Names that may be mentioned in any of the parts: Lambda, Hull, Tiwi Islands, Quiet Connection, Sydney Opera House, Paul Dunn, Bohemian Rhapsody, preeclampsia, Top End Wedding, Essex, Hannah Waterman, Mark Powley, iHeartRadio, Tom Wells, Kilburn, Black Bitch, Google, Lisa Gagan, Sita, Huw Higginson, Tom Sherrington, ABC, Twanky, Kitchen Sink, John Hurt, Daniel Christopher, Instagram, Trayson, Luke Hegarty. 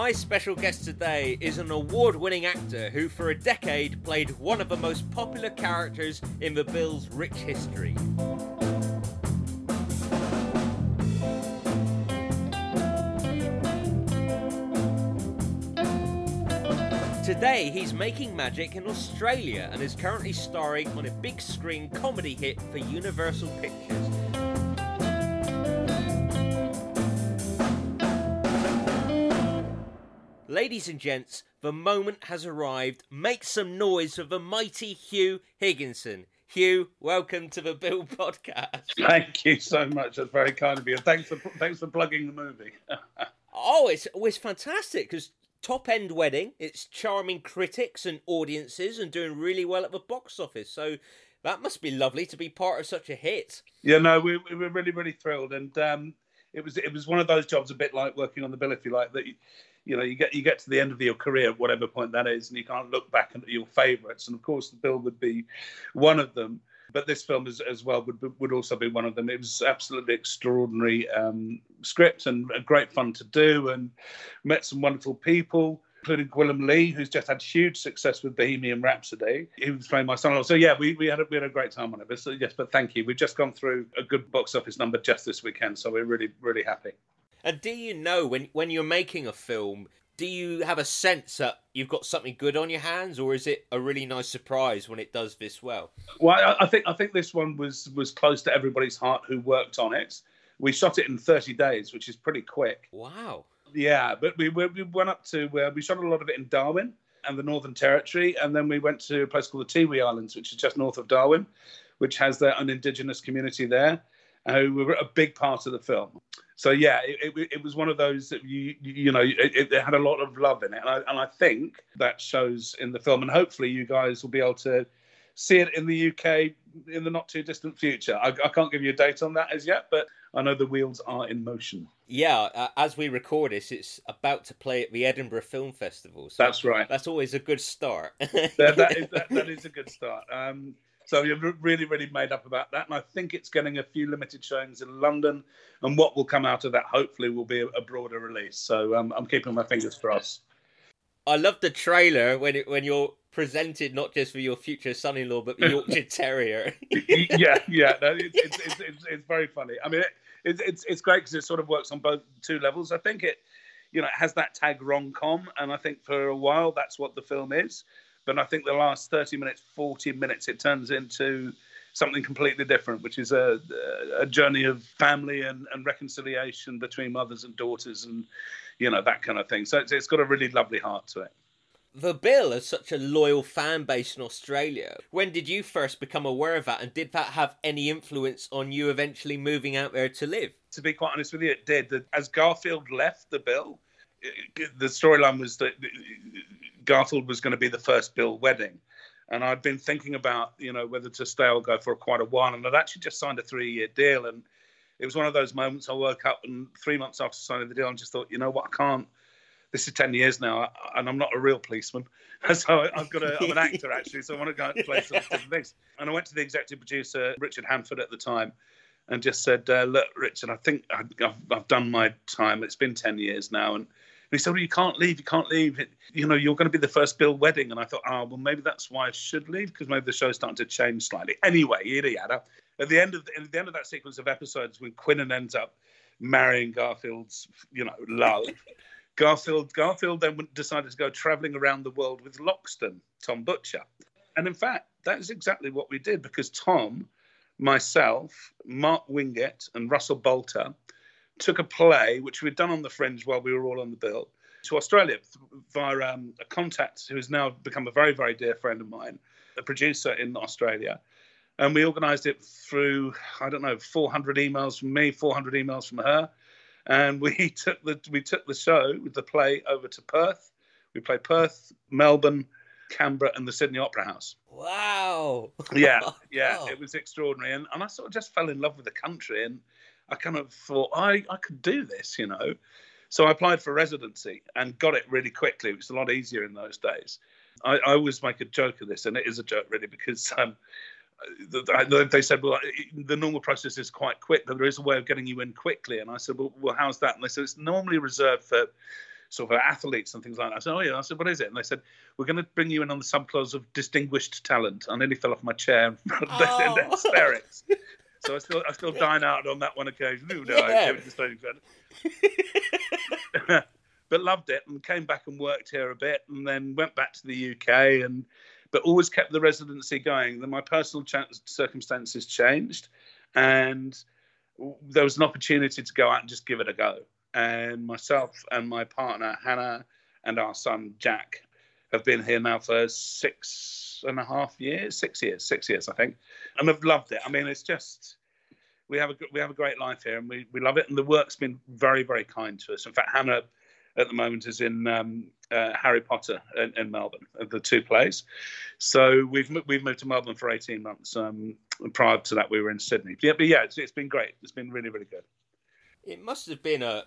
My special guest today is an award-winning actor who for a decade played one of the most popular characters in the Bill's rich history. Today he's making magic in Australia and is currently starring on a big screen comedy hit for Universal Pictures. Ladies and gents, the moment has arrived. Make some noise for the mighty Huw Higginson. Huw, welcome to the Bill podcast. Thank you so much. That's very kind of you. Thanks for plugging the movie. Oh, it's fantastic because Top End Wedding, it's charming critics and audiences and doing really well at the box office. So that must be lovely to be part of such a hit. Yeah, no, we were really, really thrilled. And it was one of those jobs, a bit like working on the Bill, if you like, that you get to the end of your career, whatever point that is, and you can't look back at your favourites. And of course, the Bill would be one of them, but this film as well would also be one of them. It was absolutely extraordinary script and great fun to do, and met some wonderful people, including Gwilym Lee, who's just had huge success with Bohemian Rhapsody. He was playing my son-in-law. So yeah, we had a great time on it. So yes, but thank you. We've just gone through a good box office number just this weekend, so we're really, really happy. And do you know, when you're making a film, do you have a sense that you've got something good on your hands, or is it a really nice surprise when it does this well? Well, I think this one was close to everybody's heart who worked on it. We shot it in 30 days, which is pretty quick. Wow. Yeah, but we shot a lot of it in Darwin and the Northern Territory, and then we went to a place called the Tiwi Islands, which is just north of Darwin, which has their own indigenous community there, who were a big part of the film. So yeah, it was one of those that it had a lot of love in it, and I think that shows in the film. And hopefully, you guys will be able to see it in the UK in the not too distant future. I can't give you a date on that as yet, but I know the wheels are in motion. Yeah, as we record this, it's about to play at the Edinburgh Film Festival. So that's right. That's always a good start. that is a good start. So you've really, really made up about that. And I think it's getting a few limited showings in London. And what will come out of that, hopefully, will be a broader release. So I'm keeping my fingers crossed. I love the trailer when you're presented not just for your future son-in-law, but the Yorkshire Terrier. Yeah. No, it's very funny. I mean, it's great because it sort of works on two levels. I think it has that tag rom-com. And I think for a while, that's what the film is. But I think the last 30 minutes, 40 minutes, it turns into something completely different, which is a journey of family and reconciliation between mothers and daughters and, that kind of thing. So it's got a really lovely heart to it. The Bill has such a loyal fan base in Australia. When did you first become aware of that, and did that have any influence on you eventually moving out there to live? To be quite honest with you, it did. As Garfield left the Bill, the storyline was that Garfield was going to be the first Bill wedding. And I'd been thinking about, whether to stay or go for quite a while. And I'd actually just signed a 3-year deal. And it was one of those moments I woke up and 3 months after signing the deal, I just thought, you know what, I can't. This is 10 years now and I'm not a real policeman. So I'm an actor, actually. So I want to go and play some different things. And I went to the executive producer, Richard Hanford at the time, and just said, look, Richard, I think I've done my time. It's been 10 years now. And he said, well, you can't leave. You're going to be the first Bill wedding. And I thought, maybe that's why I should leave, because maybe the show's starting to change slightly. Anyway, at the end of that sequence of episodes, when Quinnen ends up marrying Garfield's, love, Garfield then decided to go travelling around the world with Loxton, Tom Butcher. And in fact, that is exactly what we did, because Tom, myself, Mark Wingett and Russell Bolter took a play, which we'd done on the Fringe while we were all on the Bill, to Australia via a contact who has now become a very, very dear friend of mine, a producer in Australia. And we organised it through, 400 emails from me, 400 emails from her. And we took the show with the play over to Perth. We played Perth, Melbourne, Canberra and the Sydney Opera House. Wow. Yeah, it was extraordinary. And I sort of just fell in love with the country, and I kind of thought, I could do this, So I applied for residency and got it really quickly. It was a lot easier in those days. I always make a joke of this, and it is a joke, really, because they said, well, the normal process is quite quick, but there is a way of getting you in quickly. And I said, well, how's that? And they said, it's normally reserved for sort of athletes and things like that. I said, oh, yeah. I said, what is it? And they said, we're going to bring you in on the subclause of distinguished talent. I nearly fell off my chair in front of their hysterics. So I still dine out on that one occasion. Ooh, no, yeah. But loved it and came back and worked here a bit and then went back to the UK but always kept the residency going. Then my personal circumstances changed and there was an opportunity to go out and just give it a go. And myself and my partner, Hannah, and our son, Jack, have been here now for 6 years, I think. And I've loved it. I mean, it's just, we have a great life here and we love it. And the work's been very, very kind to us. In fact, Hannah at the moment is in Harry Potter in Melbourne, the two plays. So we've moved to Melbourne for 18 months. Prior to that, we were in Sydney. But yeah, it's been great. It's been really, really good. It must have been a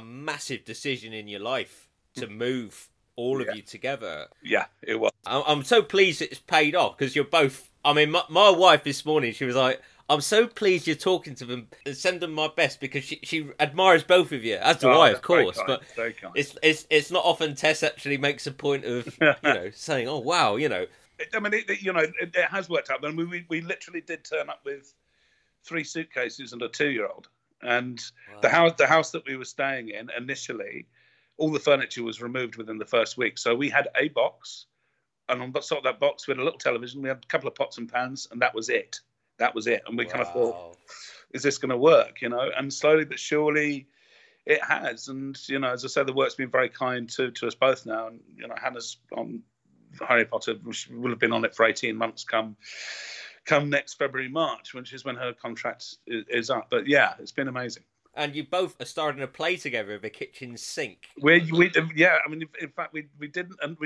massive decision in your life to move all of you together. Yeah, it was. I'm so pleased it's paid off because you're both. I mean, my wife this morning, she was like, I'm so pleased you're talking to them and send them my best because she admires both of you, as do I, of course. But it's not often Tess actually makes a point of saying, oh wow, I mean, it has worked out. I mean, we literally did turn up with 3 suitcases and a 2-year-old, and wow. the house that we were staying in initially, all the furniture was removed within the first week. So we had a box, and on the side of that box we had a little television, we had a couple of pots and pans, and that was it. And we kind of thought, is this going to work, And slowly but surely it has. And, as I said, the work's been very kind to us both now. And, Hannah's on Harry Potter, will have been on it for 18 months come next February, March, which is when her contract is up. But, yeah, it's been amazing. And you both are starting a play together of a kitchen sink. We did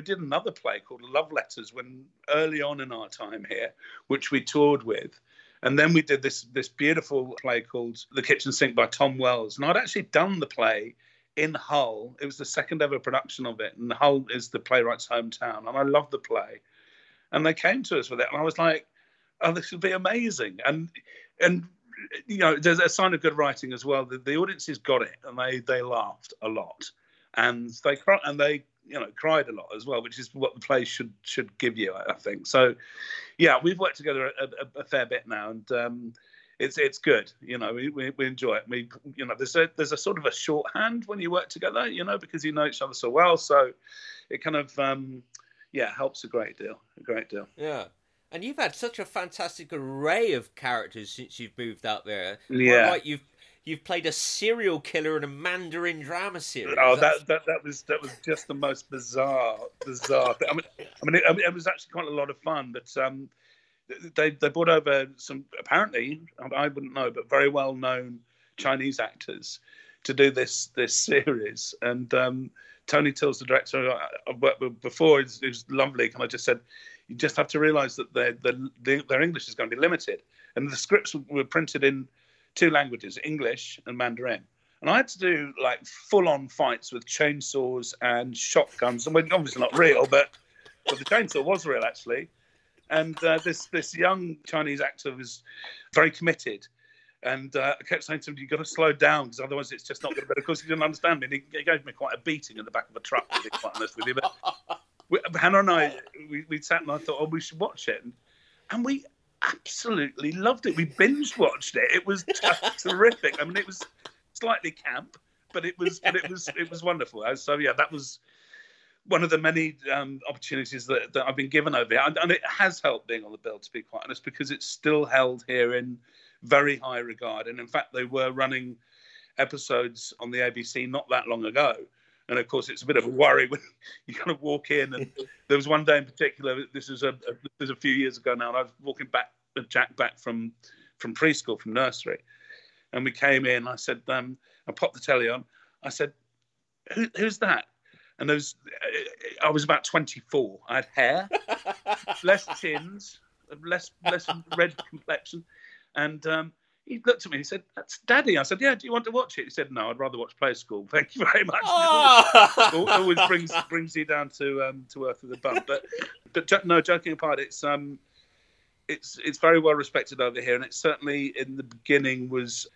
another play called Love Letters when early on in our time here, which we toured with. And then we did this beautiful play called The Kitchen Sink by Tom Wells. And I'd actually done the play in Hull. It was the second ever production of it. And Hull is the playwright's hometown. And I loved the play. And they came to us with it. And I was like, oh, this would be amazing. And there's a sign of good writing as well. The audiences got it, and they laughed a lot, and they cried a lot as well, which is what the play should give you, I think. So, yeah, we've worked together a fair bit now, and it's good. We enjoy it. There's a sort of a shorthand when you work together, because you know each other so well. So, it kind of helps a great deal. Yeah. And you've had such a fantastic array of characters since you've moved out there. Yeah, like you've played a serial killer in a Mandarin drama series. Oh, that was just the most bizarre thing. I mean, it was actually quite a lot of fun. But they brought over some, apparently, I wouldn't know, but very well known Chinese actors to do this series. And Tony Till's, the director I've worked with before, who's lovely, kind of just said, you just have to realise that their English is going to be limited. And the scripts were printed in 2 languages, English and Mandarin. And I had to do, like, full-on fights with chainsaws and shotguns. And obviously not real, but the chainsaw was real, actually. And this young Chinese actor was very committed. And I kept saying to him, you've got to slow down, because otherwise it's just not going to be. Of course, he didn't understand me. And he gave me quite a beating in the back of a truck, to be quite honest with you. But Hannah and I, we sat and I thought, oh, we should watch it. And we absolutely loved it. We binge-watched it. It was just terrific. I mean, it was slightly camp, but it was wonderful. So, yeah, that was one of the many opportunities that I've been given over here. And it has helped being on the bill, to be quite honest, because it's still held here in very high regard. And, in fact, they were running episodes on the ABC not that long ago. And, of course, it's a bit of a worry when you kind of walk in. And there was one day in particular, this was a few years ago now, and I was walking back with Jack back from preschool, from nursery. And we came in. I said, I popped the telly on. I said, who's that? And I was about 24. I had hair, less chins, less red complexion. And he looked at me and he said, that's Daddy. I said, yeah, do you want to watch it? He said, no, I'd rather watch Play School. Thank you very much. Oh! Always brings you down to earth with a bump. But no, joking apart, it's very well respected over here. And it certainly in the beginning was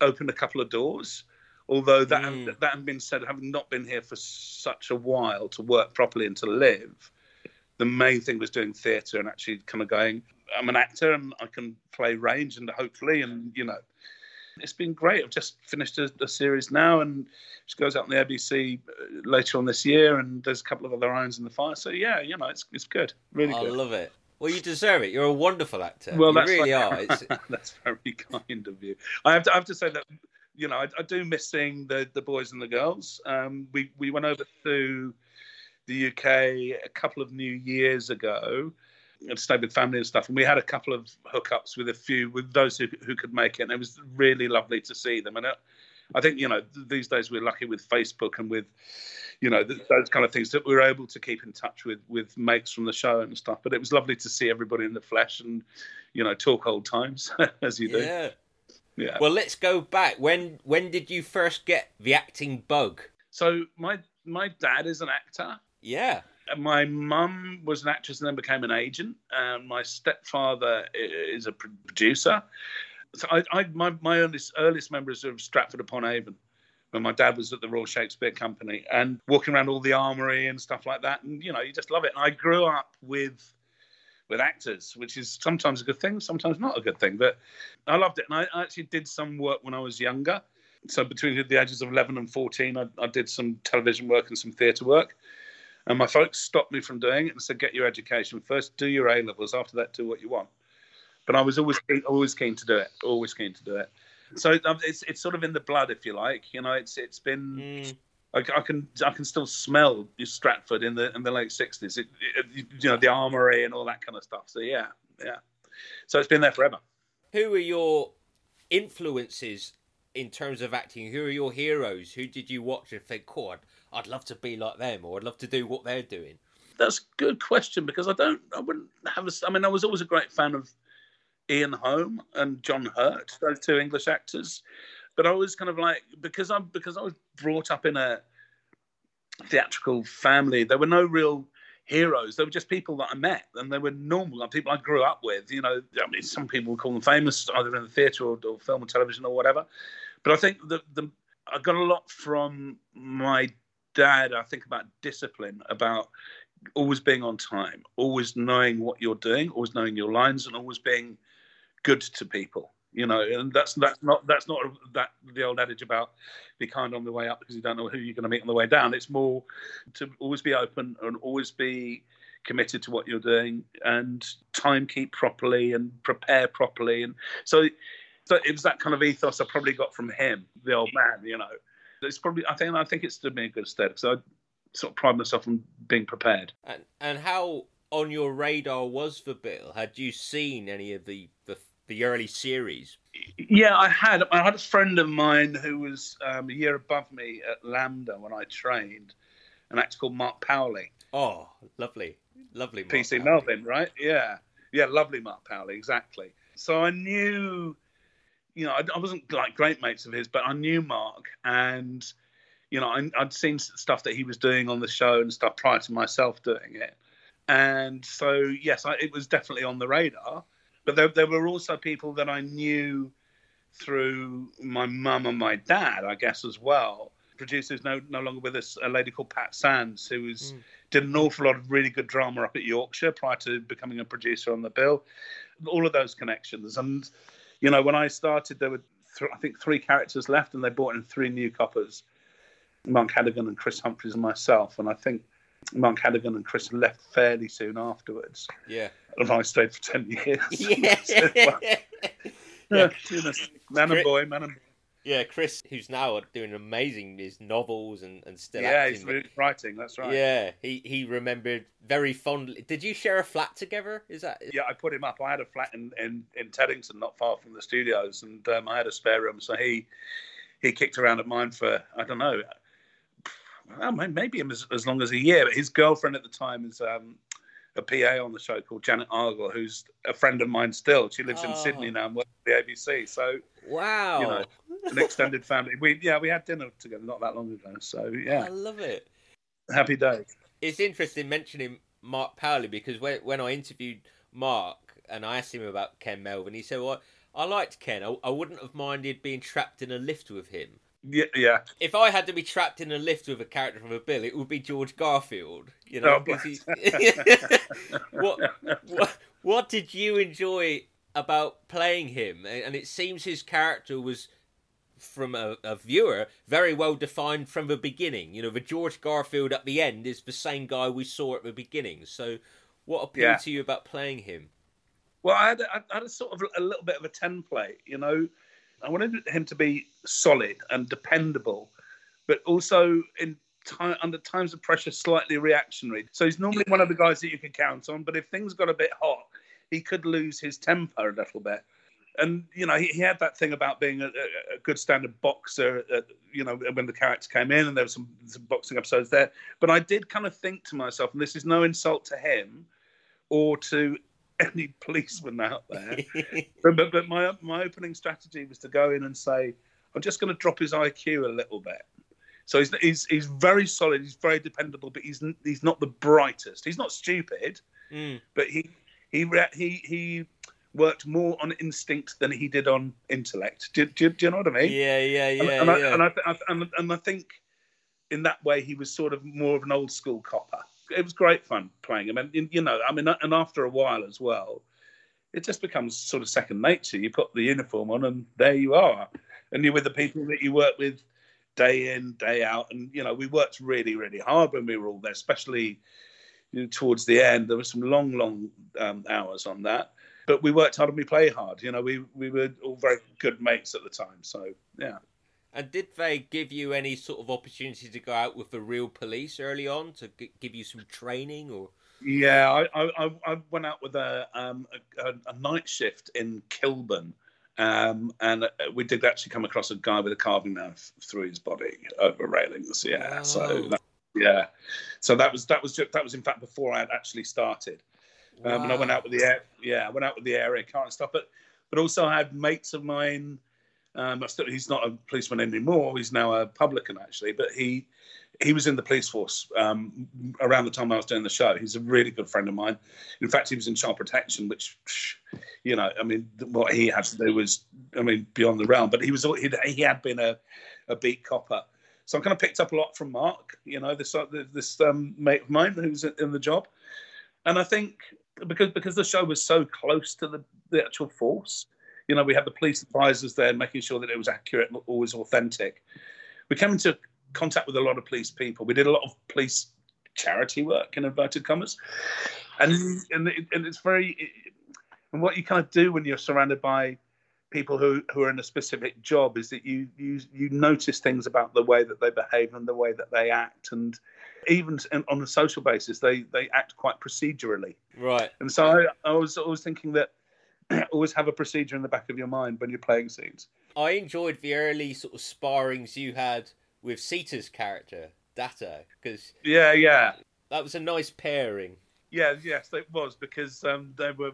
opened a couple of doors. although that having been said, having not been here for such a while to work properly and to live, the main thing was doing theatre and actually kind of going, I'm an actor and I can play range and hopefully, and, you know, it's been great. I've just finished a series now and which goes out on the ABC later on this year, and there's a couple of other irons in the fire. So, yeah, you know, it's good, really good. I love it. Well, you deserve it. You're a wonderful actor. Well, you really are. That's very kind of you. I have to say that, you know, I do miss seeing the boys and the girls. We went over to the UK a couple of New Years ago and stayed with family and stuff. And we had a couple of hookups with a few, with those who could make it. And it was really lovely to see them. And I think, you know, these days we're lucky with Facebook and with, you know, those kind of things that we're able to keep in touch with mates from the show and stuff. But it was lovely to see everybody in the flesh and, you know, talk old times as you do. Yeah. Well, let's go back. When did you first get the acting bug? So my dad is an actor. Yeah. My mum was an actress and then became an agent. My stepfather is a producer. So my earliest memories of Stratford-upon-Avon, when my dad was at the Royal Shakespeare Company and walking around all the armoury and stuff like that. And, you know, you just love it. And I grew up with actors, which is sometimes a good thing, sometimes not a good thing. But I loved it. And I actually did some work when I was younger. So between the ages of 11 and 14, I did some television work and some theatre work. And my folks stopped me from doing it and said, get your education first, do your A-levels, after that do what you want. But I was always keen to do it. So it's sort of in the blood, if you like. You know, it's been. I can still smell Stratford in the late 60s. You know, the armoury and all that kind of stuff. So yeah. So it's been there forever. Who are your influences in terms of acting? Who are your heroes? Who did you watch and think, "Oh, I'd love to be like them," or "I'd love to do what they're doing"? That's a good question, because I was always a great fan of Ian Holm and John Hurt, those two English actors. But I was kind of like, because I was brought up in a theatrical family, there were no real heroes. They were just people that I met, and they were normal, like people I grew up with. You know, I mean, some people would call them famous, either in the theatre or film or television or whatever. But I think I got a lot from my dad, I think, about discipline, about always being on time, always knowing what you're doing, always knowing your lines, and always being good to people, you know. And that's not the old adage about be kind on the way up because you don't know who you're going to meet on the way down. It's more to always be open and always be committed to what you're doing, and time keep properly and prepare properly. And so it was that kind of ethos I probably got from him, the old man, you know. It's probably, I think it stood me in good stead. So I sort of pride myself on being prepared. And how on your radar was the Bill? Had you seen any of the early series? Yeah, I had a friend of mine who was a year above me at Lambda when I trained, an actor called Mark Powley. Oh, lovely Mark PC Powley. Melbourne, right? Yeah, lovely Mark Powley, exactly. So I knew, you know, I wasn't like great mates of his, but I knew Mark, and you know, I'd seen stuff that he was doing on the show and stuff prior to myself doing it. And so, yes, it was definitely on the radar. But there were also people that I knew through my mum and my dad, I guess, as well. Producers no longer with us, a lady called Pat Sands, who did an awful lot of really good drama up at Yorkshire prior to becoming a producer on The Bill. All of those connections. And, you know, when I started, there were, three characters left, and they brought in three new coppers. Mark Hadigan and Chris Humphries and myself, and I think Mark Hadigan and Chris left fairly soon afterwards. Yeah, and I stayed for 10 years. Yeah, man and boy. Yeah, Chris, who's now doing amazing his novels and still acting. Yeah, he's writing. That's right. Yeah, he remembered very fondly. Did you share a flat together? Is that? Yeah, I put him up. I had a flat in Teddington, not far from the studios, and I had a spare room, so he kicked around at mine for, I don't know. Well, maybe as long as a year. But his girlfriend at the time is a PA on the show called Janet Argall, who's a friend of mine still. She lives in Sydney now and works at the ABC. So, wow, you know, an extended family. We had dinner together not that long ago. So, yeah. I love it. Happy days. It's interesting mentioning Mark Powley, because when I interviewed Mark and I asked him about Ken Melvin, he said, well, I liked Ken. I wouldn't have minded being trapped in a lift with him. Yeah. If I had to be trapped in a lift with a character from a bill, it would be George Garfield. You know, oh, what did you enjoy about playing him? And it seems his character was, from a viewer, very well defined from the beginning. You know, the George Garfield at the end is the same guy we saw at the beginning. So what appealed to you about playing him? Well, I had a sort of a little bit of a template, you know. I wanted him to be solid and dependable, but also under times of pressure, slightly reactionary. So he's normally one of the guys that you can count on, but if things got a bit hot, he could lose his temper a little bit. And, you know, he had that thing about being a good standard boxer, you know, when the character came in, and there were some boxing episodes there. But I did kind of think to myself, and this is no insult to him or to any policeman out there. but my opening strategy was to go in and say, I'm just going to drop his IQ a little bit. So he's very solid, he's very dependable, but he's not the brightest. He's not stupid, but he worked more on instinct than he did on intellect. Do you know what I mean? Yeah. And I think in that way he was sort of more of an old school copper. It was great fun playing him, and you know, I mean, and after a while as well, it just becomes sort of second nature. You put the uniform on, and there you are, and you're with the people that you work with day in, day out. And you know, we worked really, really hard when we were all there, especially towards the end. There were some long hours on that, but we worked hard and we played hard. You know, we were all very good mates at the time, so yeah. And did they give you any sort of opportunity to go out with the real police early on to give you some training? Or yeah, I went out with a night shift in Kilburn, and we did actually come across a guy with a carving knife through his body over railings. Yeah, oh. So that was in fact before I had actually started, wow. And I went out with the area can't stop it, but also I had mates of mine. He's not a policeman anymore. He's now a publican, actually. But he was in the police force around the time I was doing the show. He's a really good friend of mine. In fact, he was in child protection, which, you know, I mean, what he had to do was, I mean, beyond the realm. But he had been a beat copper. So I kind of picked up a lot from Mark, you know, this mate of mine who's in the job. And I think because the show was so close to the actual force, you know, we had the police advisors there making sure that it was accurate and always authentic. We came into contact with a lot of police people. We did a lot of police charity work, in inverted commas. And it's and what you kind of do when you're surrounded by people who are in a specific job is that you notice things about the way that they behave and the way that they act. And even on a social basis, they act quite procedurally. Right. And so I was always thinking that, always have a procedure in the back of your mind when you're playing scenes. I enjoyed the early sort of sparrings you had with Sita's character, Data, because that was a nice pairing. Yeah, yes, it was, because they were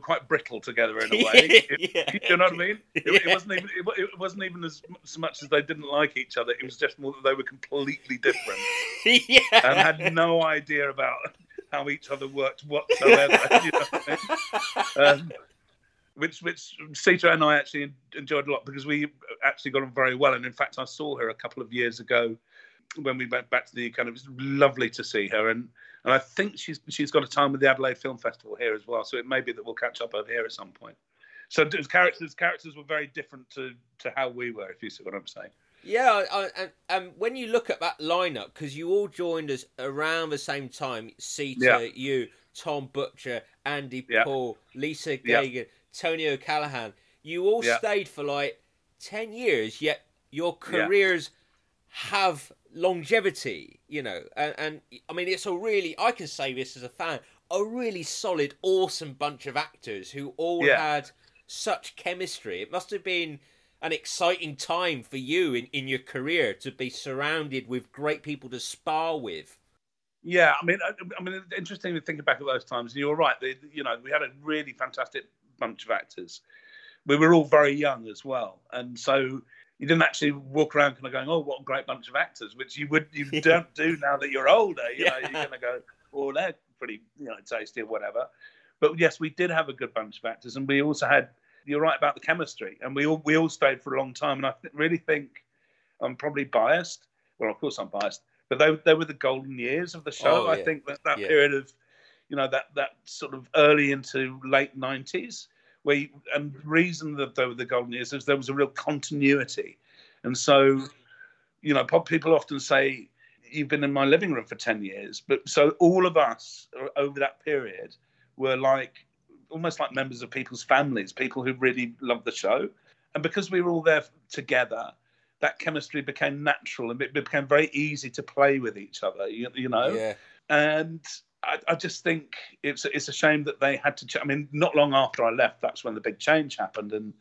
quite brittle together in a way. You know what I mean? It wasn't even as much as they didn't like each other. It was just more that they were completely different and had no idea about how each other worked whatsoever, you know what I mean? Which Sita and I actually enjoyed a lot, because we actually got on very well. And in fact, I saw her a couple of years ago when we went back to the UK, and it was lovely to see her. And I think she's got a time with the Adelaide Film Festival here as well, so it may be that we'll catch up over here at some point. So characters were very different to how we were, if you see what I'm saying. Yeah, and when you look at that lineup, because you all joined us around the same time, Sita, you, Tom Butcher, Andy Paul, Lisa Gagan, Tony O'Callaghan, you all stayed for like 10 years, yet your careers have longevity, you know. And I mean, it's a really, I can say this as a fan, a really solid, awesome bunch of actors who all had such chemistry. It must have been an exciting time for you in your career to be surrounded with great people to spar with. Yeah, I mean, it's interesting to think back at those times. And you're right, you know, we had a really fantastic bunch of actors. We were all very young as well, and so you didn't actually walk around kind of going, "Oh, what a great bunch of actors," which you don't do now that you're older. You know, you're going to go, "Oh, they're pretty, you know, tasty or whatever." But yes, we did have a good bunch of actors, and we also had. You're right about the chemistry, and we all stayed for a long time. And I really think I'm probably biased. Well, of course I'm biased, but they were the golden years of the show. Oh, yeah. I think that yeah. period of, you know, that sort of early into late 90s, and the reason that they were the golden years is there was a real continuity. And so, you know, people often say, you've been in my living room for 10 years. But so all of us over that period were like, almost like members of people's families, people who really loved the show. And because we were all there together, that chemistry became natural and it became very easy to play with each other, you know? Yeah. And I just think it's a shame that they had to change. I mean, not long after I left, that's when the big change happened. And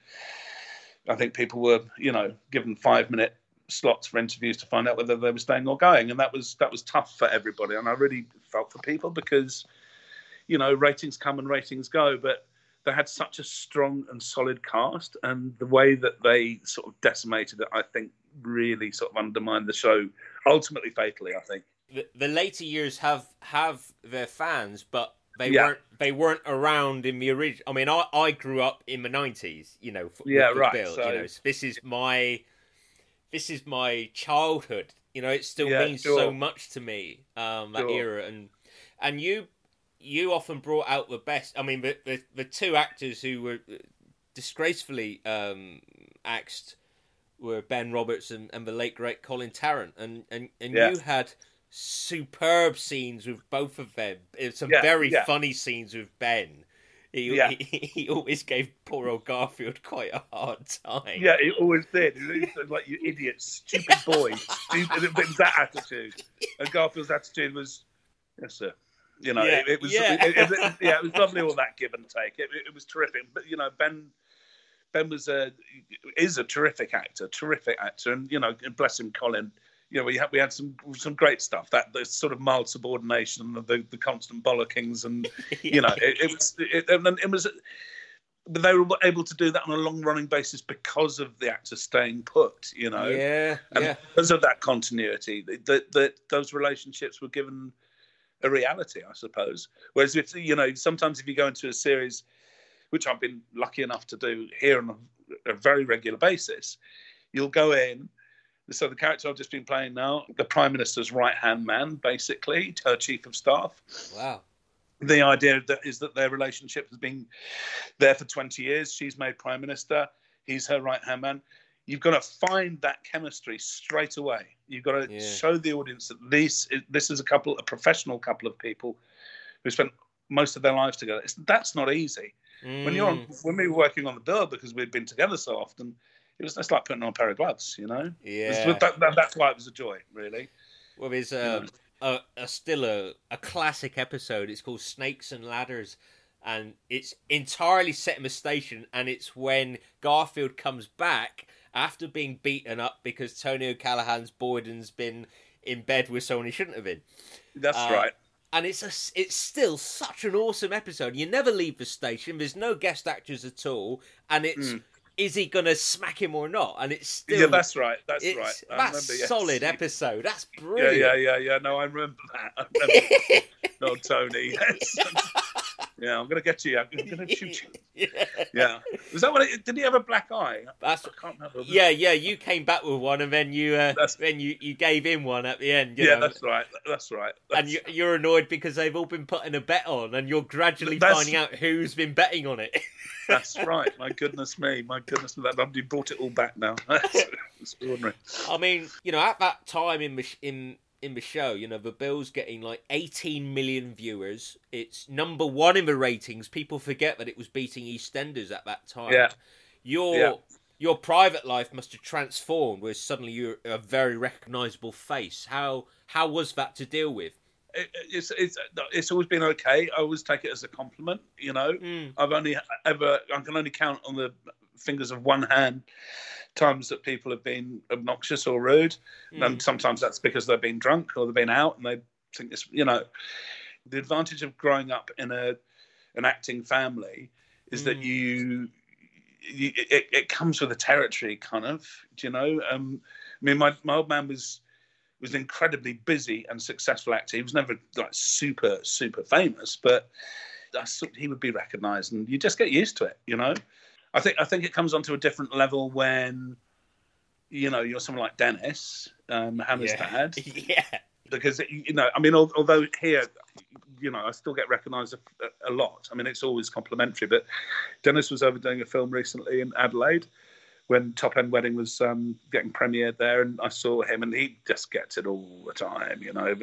I think people were, you know, given 5-minute slots for interviews to find out whether they were staying or going. And that was tough for everybody. And I really felt for people because, you know, ratings come and ratings go, but they had such a strong and solid cast, and the way that they sort of decimated it, I think, really sort of undermined the show, ultimately fatally, I think. The later years have their fans, but they weren't around in the original. I mean, I grew up in the 90s, you know. Right. Bill, so, you know, so this is my childhood. You know, it still means so much to me, that era, and you. You often brought out the best. I mean, the two actors who were disgracefully axed were Ben Roberts and the late great Colin Tarrant, and you had superb scenes with both of them. Some very funny scenes with Ben. He always gave poor old Garfield quite a hard time. Yeah, he always did. He said, like, you idiot, stupid boy. It was that attitude, and Garfield's attitude was, yes, sir. You know, it was lovely, all that give and take. It was terrific. But, you know, Ben is a terrific actor, and, you know, bless him, Colin. You know, we had some great stuff. That the sort of mild subordination, the constant bollockings, and you know, it was. But they were able to do that on a long running basis because of the actors staying put. You know, because of that continuity, that those relationships were given a reality, I suppose. Whereas, if you know, sometimes if you go into a series, which I've been lucky enough to do here on a very regular basis, you'll go in. So the character I've just been playing now, the Prime Minister's right-hand man, basically, her chief of staff. Wow. The idea is that their relationship has been there for 20 years. She's made Prime Minister. He's her right-hand man. You've got to find that chemistry straight away. You've got to show the audience that this is a professional couple of people who spent most of their lives together. That's not easy. Mm. When we were working on the build, because we'd been together so often, it was just like putting on a pair of gloves, you know? Yeah. That's why it was a joy, really. Well, there's a classic episode. It's called Snakes and Ladders. And it's entirely set in a station, and it's when Garfield comes back after being beaten up because Tony O'Callaghan's Boyden's been in bed with someone he shouldn't have been. That's right. And it's still such an awesome episode. You never leave the station. There's no guest actors at all. And it's, is he going to smack him or not? And it's still... Yeah, that's right. That's right. That's a solid episode. That's brilliant. Yeah. No, I remember that. I remember no, Tony. Yes. Yeah, I'm gonna get you. I'm gonna shoot you. Yeah. Was that did he have a black eye? I can't remember. Yeah. You came back with one, and then you gave him one at the end. You know? That's right. You're annoyed because they've all been putting a bet on, and you're gradually finding out who's been betting on it. That's right. My goodness me. I've brought it all back now. That's extraordinary. I mean, you know, at that time in the show, you know, the Bill's getting like 18 million viewers. It's number one in the ratings. People forget that it was beating EastEnders at that time. Yeah. Your private life must have transformed, where suddenly you're a very recognisable face. How was that to deal with? It's always been okay. I always take it as a compliment, you know. Mm. I can only count on the fingers of one hand times that people have been obnoxious or rude, and sometimes that's because they've been drunk or they've been out and they think it's, you know, the advantage of growing up in an acting family is that it comes with the territory, kind of, do you know? I mean, my old man was an incredibly busy and successful actor. He was never like super, super famous, but he would be recognised, and you just get used to it, you know. I think it comes onto a different level when you know, you're someone like Dennis, Hannah's dad. Yeah. Because, you know, I mean, although here, you know, I still get recognised a lot. I mean, it's always complimentary. But Dennis was over doing a film recently in Adelaide when Top End Wedding was getting premiered there, and I saw him, and he just gets it all the time, you know.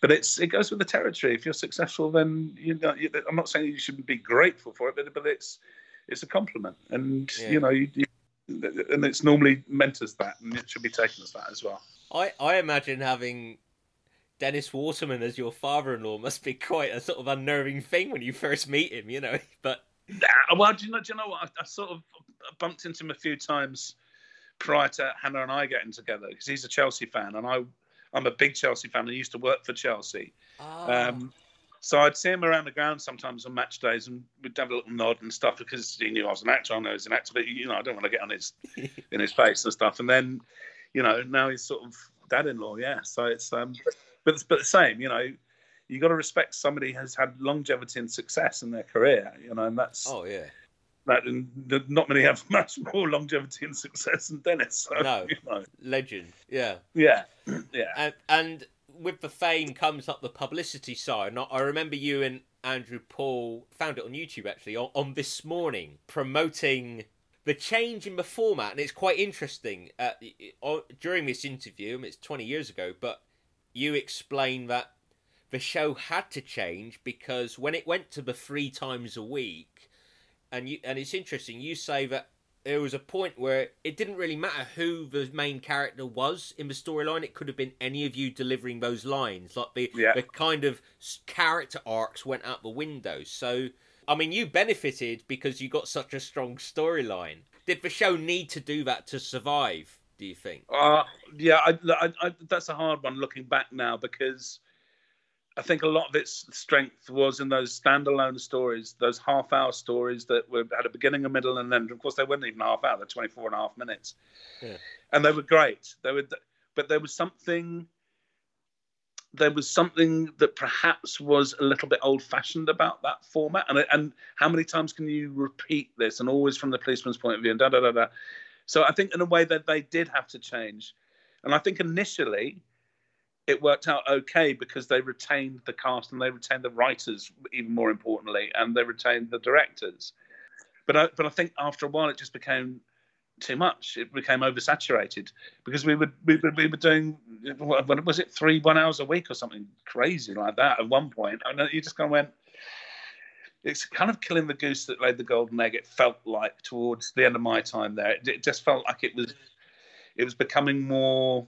But it goes with the territory. If you're successful, then, you know, I'm not saying you shouldn't be grateful for it, but it's a compliment, and you know, and it's normally meant as that, and it should be taken as that as well. I imagine having Dennis Waterman as your father-in-law must be quite a sort of unnerving thing when you first meet him, you know. But well, do you know what? I sort of bumped into him a few times prior to Hannah and I getting together, because he's a Chelsea fan, and I'm a big Chelsea fan. I used to work for Chelsea. Oh. So I'd see him around the ground sometimes on match days, and we'd have a little nod and stuff, because he knew I was an actor. I know he's an actor, but, you know, I don't want to get on his in his face and stuff. And then, you know, now he's sort of dad-in-law, yeah. So it's but the same, you know, you got to respect somebody who's had longevity and success in their career, you know, and that's and not many have much more longevity and success than Dennis. So, no, you know. Legend, yeah. And with the fame comes up the publicity side. And I remember you and Andrew Paul, found it on YouTube actually, on This Morning, promoting the change in the format. And it's quite interesting. During this interview, and it's 20 years ago, but you explain that the show had to change because when it went to the 3 times a week, and it's interesting, you say that there was a point where it didn't really matter who the main character was in the storyline. It could have been any of you delivering those lines. Like the kind of character arcs went out the window. So, I mean, you benefited because you got such a strong storyline. Did the show need to do that to survive, do you think? Yeah, that's a hard one looking back now, because I think a lot of its strength was in those standalone stories, those half-hour stories that had a beginning, a middle, and then, of course, they weren't even half-hour, they're 24 and a half minutes. Yeah. And they were great. But there was something that perhaps was a little bit old-fashioned about that format. And how many times can you repeat this? And always from the policeman's point of view, and da-da-da-da. So I think, in a way, that they did have to change. And I think initially it worked out okay, because they retained the cast and they retained the writers, even more importantly, and they retained the directors. But I think after a while it just became too much. It became oversaturated, because we were doing, what was it, 3 1-hours a week or something crazy like that at one point. And you just kind of went, it's kind of killing the goose that laid the golden egg. It felt like towards the end of my time there, it just felt like it was becoming more.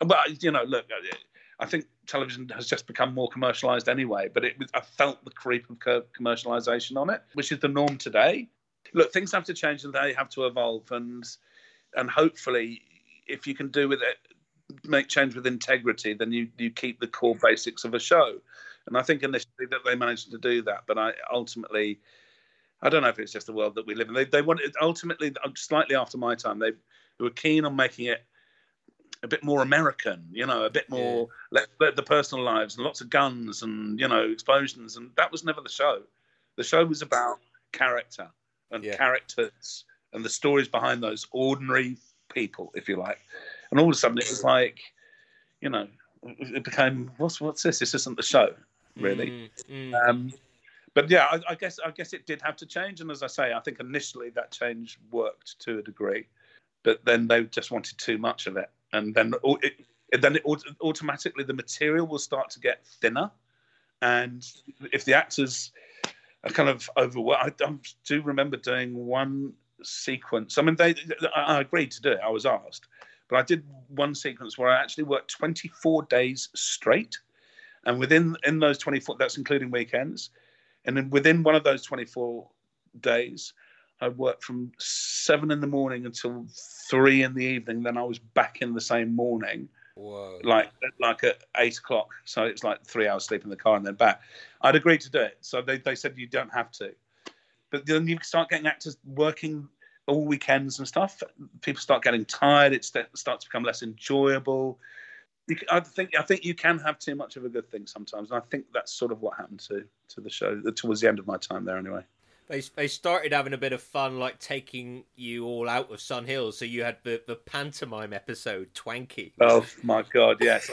But, you know, look, I think television has just become more commercialised anyway, but I felt the creep of commercialisation on it, which is the norm today. Look, things have to change and they have to evolve, and hopefully, if you can do with it, make change with integrity, then you keep the core basics of a show. And I think initially that they managed to do that, but ultimately, I don't know if it's just the world that we live in. They wanted, ultimately, slightly after my time, they were keen on making it a bit more American, you know, a bit more let the personal lives and lots of guns and, you know, explosions. And that was never the show. The show was about character and characters and the stories behind those ordinary people, if you like. And all of a sudden it was like, you know, it became, what's this? This isn't the show, really. But yeah, I guess it did have to change. And as I say, I think initially that change worked to a degree, but then they just wanted too much of it. And then it automatically, the material will start to get thinner. And if the actors are kind of overwhelmed, I do remember doing one sequence. I mean, I agreed to do it. I was asked. But I did one sequence where I actually worked 24 days straight. And within those 24, that's including weekends. And then within one of those 24 days, I worked from 7 a.m. until 3 p.m. Then I was back in the same morning. Whoa. Like at 8 o'clock. So it's like 3 hours sleep in the car and then back. I'd agreed to do it. So they said, you don't have to. But then you start getting actors working all weekends and stuff. People start getting tired. It starts to become less enjoyable. I think you can have too much of a good thing sometimes. And I think that's sort of what happened to the show towards the end of my time there anyway. They started having a bit of fun, like taking you all out of Sun Hill. So you had the pantomime episode, Twanky. Oh my God, yes!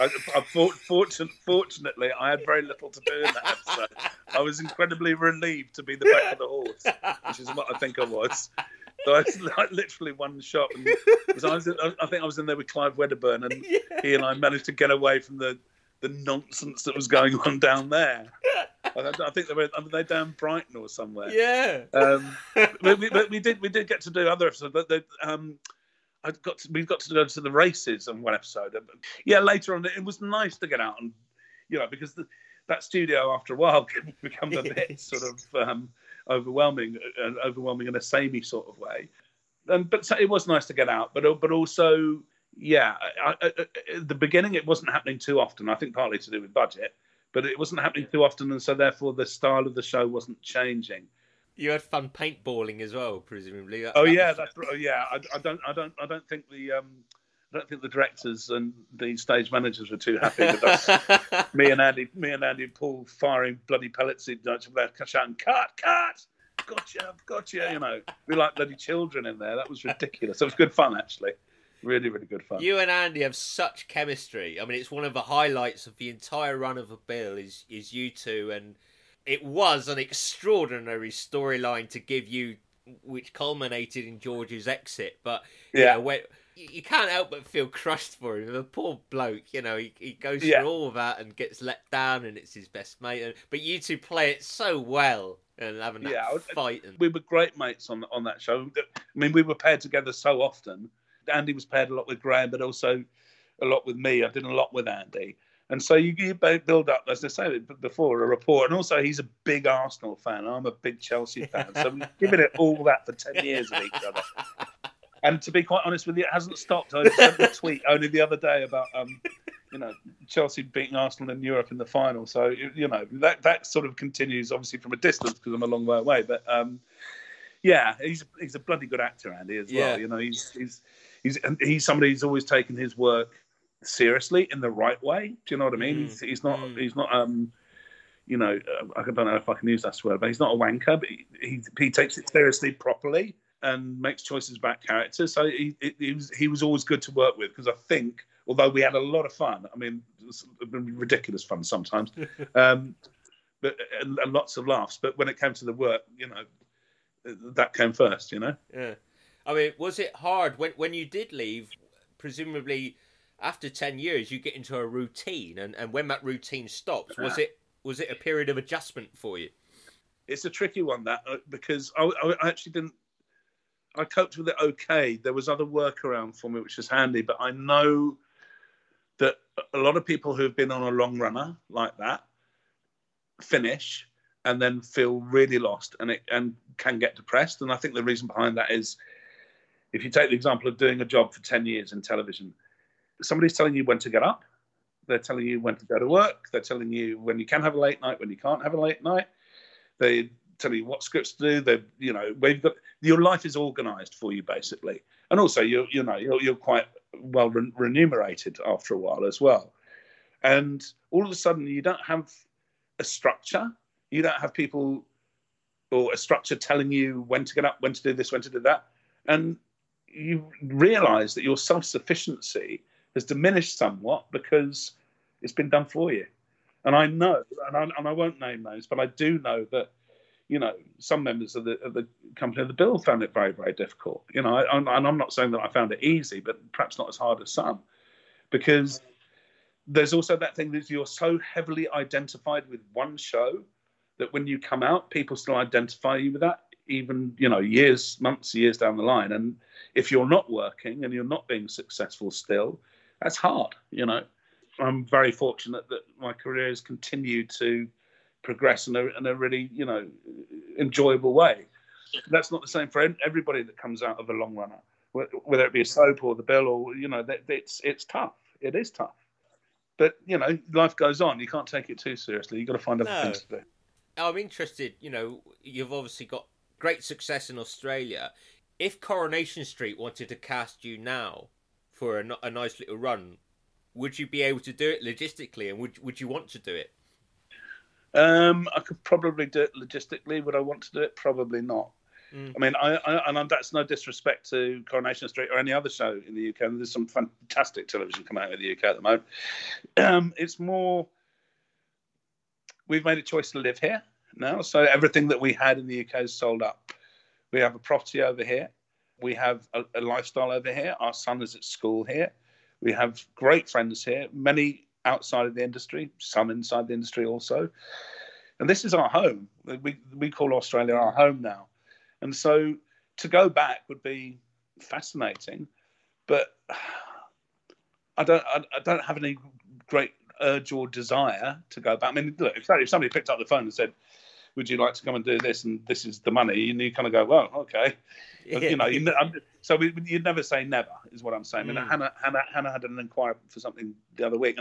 Fortunately, I had very little to do in that episode. I was incredibly relieved to be the back of the horse, which is what I think I was. So I was like literally one shot. I think I was in there with Clive Wedderburn, and he and I managed to get away from the nonsense that was going on down there. I think they were down Brighton or somewhere. Yeah. But we did get to do other episodes. But we got to go to the races on one episode. Yeah, later on it was nice to get out and because that studio after a while can become a bit sort of overwhelming in a samey sort of way. But it was nice to get out. But also, yeah, at the beginning it wasn't happening too often. I think partly to do with budget. But it wasn't happening too often, and so therefore the style of the show wasn't changing. You had fun paintballing as well, presumably. That's right. I don't think the directors and the stage managers were too happy with us. me and Andy Paul firing bloody pellets at each other, shouting, "Cut! Gotcha!" We were like bloody children in there. That was ridiculous. It was good fun, actually. Really, really good fun. You and Andy have such chemistry. I mean, it's one of the highlights of the entire run of the bill is you two, and it was an extraordinary storyline to give you, which culminated in George's exit. But you can't help but feel crushed for him. The poor bloke, he goes through all that and gets let down, and it's his best mate. But you two play it so well. And having that fight. We were great mates on that show. I mean, we were paired together so often. Andy was paired a lot with Graham, but also a lot with me. I did a lot with Andy. And so you build up, as I say before, a rapport. And also he's a big Arsenal fan. I'm a big Chelsea fan. So we've given it all that for 10 years of each other. And to be quite honest with you, it hasn't stopped. I sent a tweet only the other day about, Chelsea beating Arsenal in Europe in the final. So, that sort of continues, obviously, from a distance because I'm a long way away. But, he's a bloody good actor, Andy, as well. He's somebody who's always taken his work seriously in the right way. Do you know what I mean? He's not I don't know if I can use that word, but he's not a wanker. But he takes it seriously, properly, and makes choices about characters. So he was always good to work with because I think, although we had a lot of fun, I mean, it was ridiculous fun sometimes, but and lots of laughs. But when it came to the work, that came first. Yeah. I mean, was it hard when you did leave? Presumably, after 10 years, you get into a routine, and when that routine stops, was it a period of adjustment for you? It's a tricky one because I actually didn't. I coped with it okay. There was other work around for me, which was handy. But I know that a lot of people who have been on a long runner like that finish and then feel really lost and can get depressed. And I think the reason behind that is, if you take the example of doing a job for 10 years in television, somebody's telling you when to get up. They're telling you when to go to work. They're telling you when you can have a late night, when you can't have a late night. They tell you what scripts to do. They, your life is organised for you, basically. And also, you're quite well remunerated after a while as well. And all of a sudden, you don't have a structure. You don't have people or a structure telling you when to get up, when to do this, when to do that. And you realise that your self-sufficiency has diminished somewhat because it's been done for you. And I know, and I won't name names, but I do know that, some members of the company, of the bill, found it very, very difficult. And I'm not saying that I found it easy, but perhaps not as hard as some, because there's also that thing that you're so heavily identified with one show that when you come out, people still identify you with that. Even, years down the line. And if you're not working and you're not being successful still, that's hard, I'm very fortunate that my career has continued to progress in a really, enjoyable way. That's not the same for everybody that comes out of a long runner, whether it be a soap or the bill or, it's tough. It is tough. But, life goes on. You can't take it too seriously. You've got to find other things to do. I'm interested, you've obviously got great success in Australia. If Coronation Street wanted to cast you now for a nice little run, would you be able to do it logistically, and would you want to do it? I could probably do it logistically. Would I want to do it? Probably not. Mm. I mean, and that's no disrespect to Coronation Street or any other show in the UK. There's some fantastic television coming out of the UK at the moment. It's more, we've made a choice to live here now. So everything that we had in the UK is sold up. We have a property over here. We have a lifestyle over here. Our son is at school here. We have great friends here, many outside of the industry, some inside the industry also. And this is our home. We call Australia our home now. And so to go back would be fascinating, but I don't have any great urge or desire to go back. I mean, look, if somebody picked up the phone and said, "Would you like to come and do this? And this is the money," and you kind of go, "Well, okay." Yeah. You know, you'd never say never, is what I'm saying. Mm. And Hannah had an inquiry for something the other week,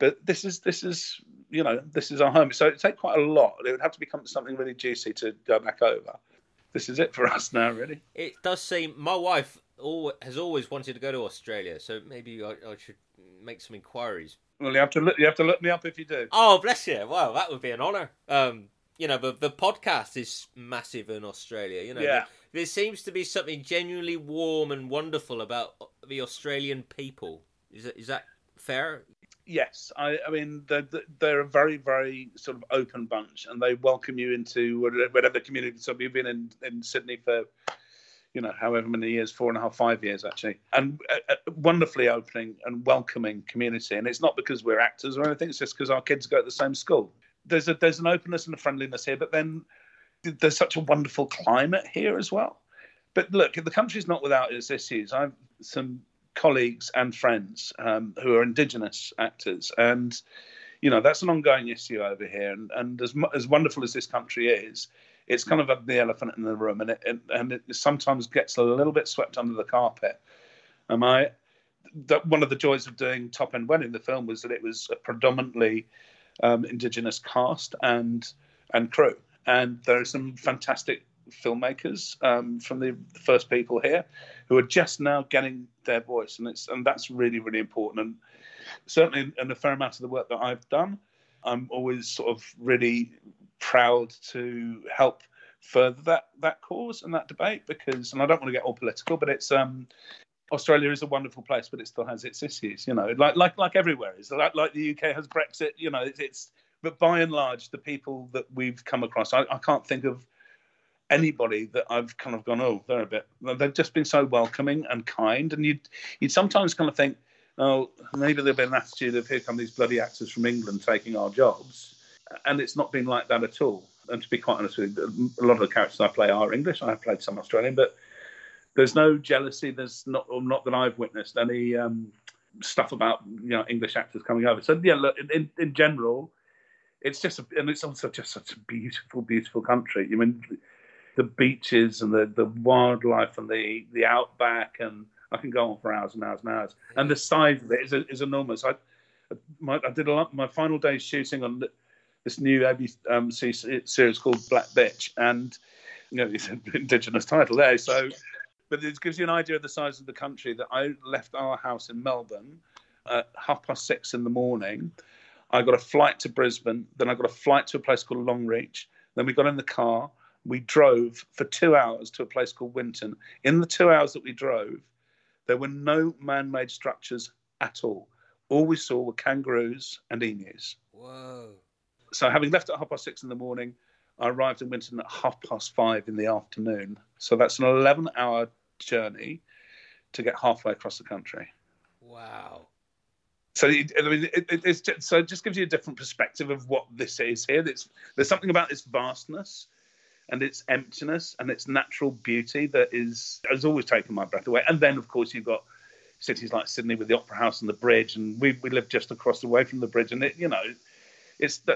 but this is you know, this is our home. So it'd take quite a lot. It would have to become something really juicy to go back over. This is it for us now, really. It does seem. My wife has always wanted to go to Australia, so maybe I should make some inquiries. Well, you have to look me up if you do. Oh, bless you! Wow, that would be an honour. You know, but the podcast is massive in Australia. You know, yeah. There seems to be something genuinely warm and wonderful about the Australian people. Is that fair? Yes, I mean, they're a very, very sort of open bunch, and they welcome you into whatever community. So you've been in Sydney for, you know, however many years, 4.5, 5 years actually, and a wonderfully opening and welcoming community. And it's not because we're actors or anything; it's just because our kids go to the same school. There's an openness and a friendliness here, but then there's such a wonderful climate here as well. But look, the country's not without its issues. I've some colleagues and friends who are Indigenous actors, and you know that's an ongoing issue over here. And as wonderful as this country is, it's kind of the elephant in the room, and it sometimes gets a little bit swept under the carpet. One of the joys of doing Top End Wedding, the film, was that it was a predominantly Indigenous cast and crew, and there are some fantastic filmmakers from the first people here who are just now getting their voice, and that's really, really important. And certainly in a fair amount of the work that I've done, I'm always sort of really proud to help further that cause and that debate, because, and I don't want to get all political, but it's Australia is a wonderful place, but it still has its issues, you know, like everywhere is. Like the UK has Brexit, you know, but by and large, the people that we've come across, I can't think of anybody that I've kind of gone, oh, they're a bit, they've just been so welcoming and kind. And you'd sometimes kind of think, oh, maybe there'll be an attitude of, here come these bloody actors from England taking our jobs. And it's not been like that at all. And to be quite honest with you, a lot of the characters I play are English. I have played some Australian, but there's no jealousy. There's not that I've witnessed any stuff about, you know, English actors coming over. So yeah, look, in general, it's just it's also just such a beautiful, beautiful country. I mean, the beaches and the wildlife and the outback, and I can go on for hours and hours and hours. And the size of it is enormous. I did my final day shooting on this new ABC series called Black Bitch, and you know, it's an Indigenous title there, so. But it gives you an idea of the size of the country that I left our house in Melbourne at 6:30 in the morning. I got a flight to Brisbane. Then I got a flight to a place called Longreach. Then we got in the car. We drove for 2 hours to a place called Winton. In the 2 hours that we drove, there were no man-made structures at all. All we saw were kangaroos and emus. Whoa. So having left at 6:30 in the morning, I arrived in Winton at 5:30 in the afternoon. So that's an 11-hour journey to get halfway across the country. Wow. So I mean, so it just gives you a different perspective of what this is here. There's something about this vastness and its emptiness and its natural beauty that has always taken my breath away. And then, of course, you've got cities like Sydney with the Opera House and the bridge, and we live just across the way from the bridge, and it, you know,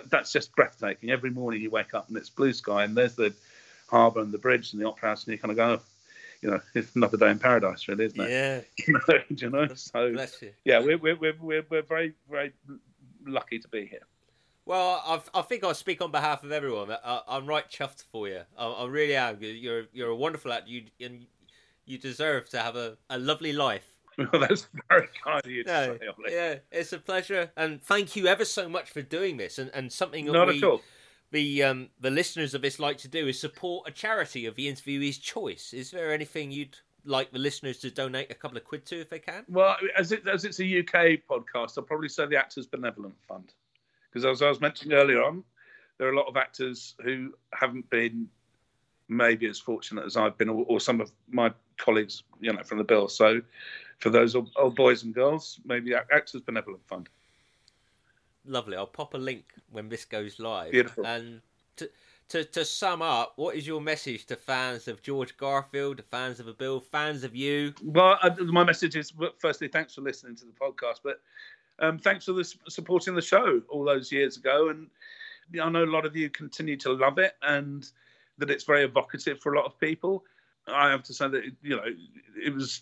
that's just breathtaking. Every morning you wake up and it's blue sky, and there's the harbour and the bridge and the Opera House, and you kind of go, oh, you know, it's another day in paradise, really, isn't it? Yeah. You know, so bless you. Yeah, we're very, very lucky to be here. Well, I think I speak on behalf of everyone. I'm right chuffed for you. I really am. You're a wonderful actor, and you deserve to have a lovely life. Well, that's very kind of you to say, Ollie. Yeah, it's a pleasure, and thank you ever so much for doing this. And something that the listeners of this like to do is support a charity of the interviewee's choice. Is there anything you'd like the listeners to donate a couple of quid to if they can? Well, as it's a UK podcast, I'll probably say the Actors Benevolent Fund, because as I was mentioning earlier on, there are a lot of actors who haven't been maybe as fortunate as I've been, or some of my colleagues, you know, from the bill. So for those old boys and girls, maybe Actors Benevolent Fund. Lovely. I'll pop a link when this goes live. Beautiful. And to sum up, what is your message to fans of George Garfield, fans of the bill, fans of you? Well, my message is, firstly, thanks for listening to the podcast, but thanks for supporting the show all those years ago. And I know a lot of you continue to love it, and that it's very evocative for a lot of people. I have to say that, you know, it was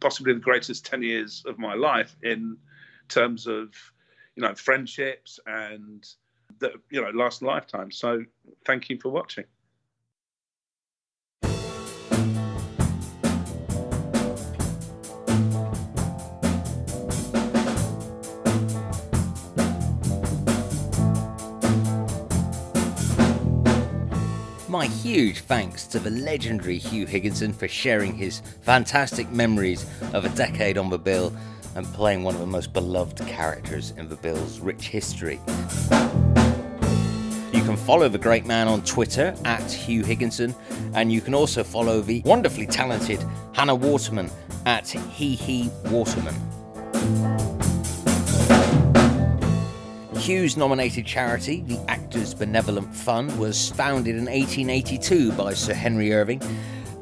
possibly the greatest 10 years of my life in terms of, you know, friendships and that, you know, last lifetime. So thank you for watching. My huge thanks to the legendary Huw Higginson for sharing his fantastic memories of a decade on the bill and playing one of the most beloved characters in the bill's rich history. You can follow the great man on Twitter at Huw Higginson, and you can also follow the wonderfully talented Hannah Waterman at He Waterman. Huw's nominated charity, the Actors Benevolent Fund, was founded in 1882 by Sir Henry Irving.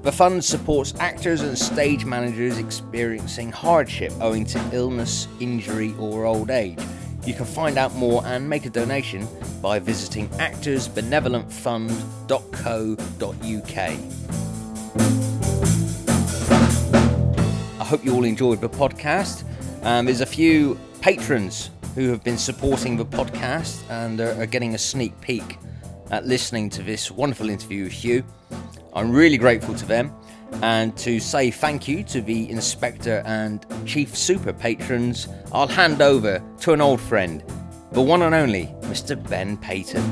The fund supports actors and stage managers experiencing hardship owing to illness, injury or old age. You can find out more and make a donation by visiting actorsbenevolentfund.co.uk. I hope you all enjoyed the podcast. There's a few patrons who have been supporting the podcast and are getting a sneak peek at listening to this wonderful interview with Huw. I'm really grateful to them, and to say thank you to the Inspector and Chief Super patrons, I'll hand over to an old friend, the one and only Mr. Ben Payton.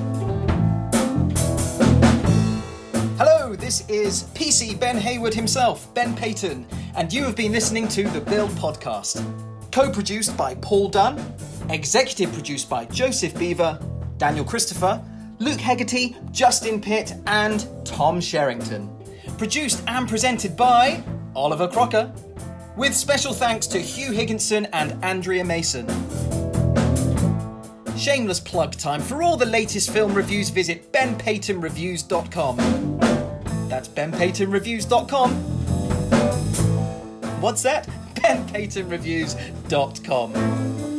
Hello, this is PC Ben Hayward himself, Ben Payton, and you have been listening to The Bill Podcast, co-produced by Paul Dunn, executive produced by Joseph Beaver, Daniel Christopher, Luke Hegarty, Justin Pitt and Tom Sherrington. Produced and presented by Oliver Crocker, with special thanks to Huw Higginson and Andrea Mason. Shameless plug time. For all the latest film reviews, visit benpaytonreviews.com. That's benpaytonreviews.com. What's that? benpaytonreviews.com.